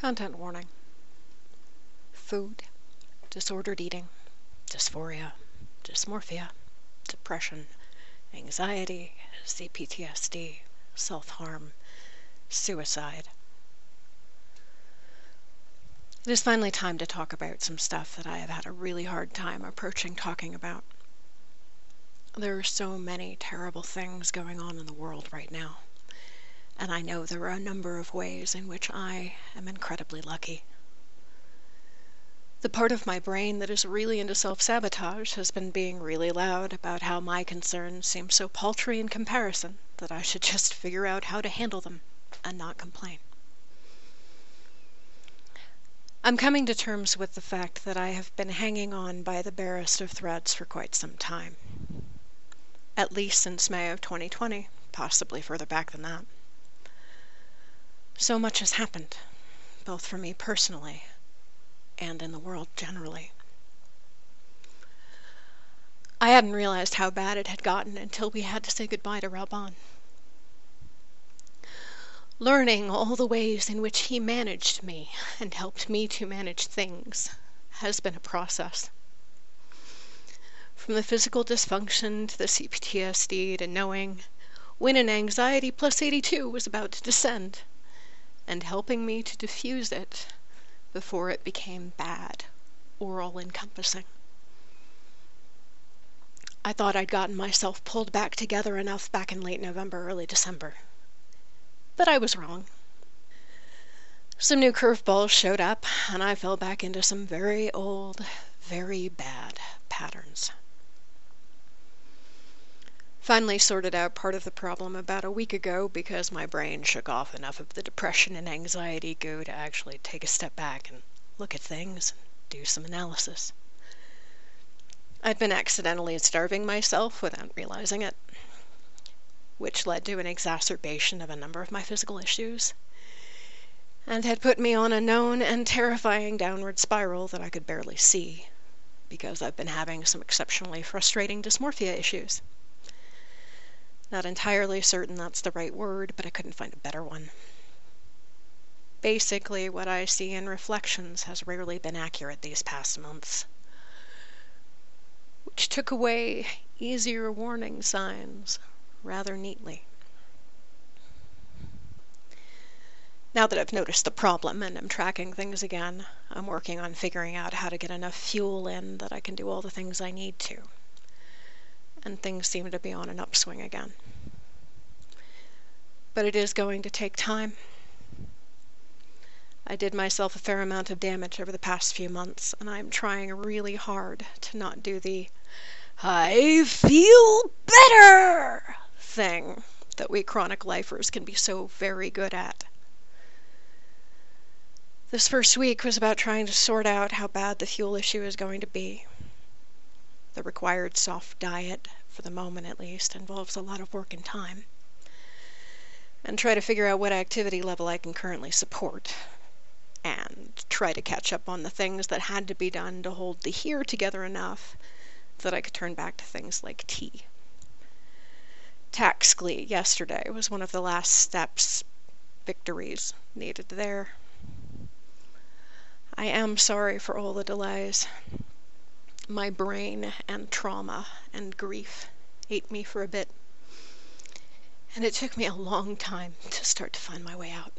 Content warning. Food, disordered eating, dysphoria, dysmorphia, depression, anxiety, CPTSD, self-harm, suicide. It is finally time to talk about some stuff that I have had a really hard time approaching talking about. There are so many terrible things going on in the world right now, and I know there are a number of ways in which I am incredibly lucky. The part of my brain that is really into self-sabotage has been being really loud about how my concerns seem so paltry in comparison that I should just figure out how to handle them and not complain. I'm coming to terms with the fact that I have been hanging on by the barest of threads for quite some time, at least since May of 2020, possibly further back than that. So much has happened, both for me personally and in the world generally. I hadn't realized how bad it had gotten until we had to say goodbye to Raubahn. Learning all the ways in which he managed me and helped me to manage things has been a process. From the physical dysfunction to the CPTSD to knowing when an anxiety plus 82 was about to descend and helping me to diffuse it before it became bad or all-encompassing. I thought I'd gotten myself pulled back together enough back in late November, early December. But I was wrong. Some new curveballs showed up, and I fell back into some very old, very bad patterns. Finally sorted out part of the problem about a week ago because my brain shook off enough of the depression and anxiety goo to actually take a step back and look at things and do some analysis. I'd been accidentally starving myself without realizing it, which led to an exacerbation of a number of my physical issues, and had put me on a known and terrifying downward spiral that I could barely see, because I've been having some exceptionally frustrating dysmorphia issues. Not entirely certain that's the right word, but I couldn't find a better one. Basically, what I see in reflections has rarely been accurate these past months, which took away easier warning signs rather neatly. Now that I've noticed the problem and am tracking things again, I'm working on figuring out how to get enough fuel in that I can do all the things I need to. And things seem to be on an upswing again. But it is going to take time. I did myself a fair amount of damage over the past few months, and I'm trying really hard to not do the "I feel better" thing that we chronic lifers can be so very good at. This first week was about trying to sort out how bad the fuel issue is going to be. The required soft diet, for the moment at least, involves a lot of work and time, and try to figure out what activity level I can currently support, and try to catch up on the things that had to be done to hold the here together enough that I could turn back to things like tea. Taxically yesterday was one of the last steps, victories needed there. I am sorry for all the delays. My brain and trauma and grief ate me for a bit, and it took me a long time to start to find my way out.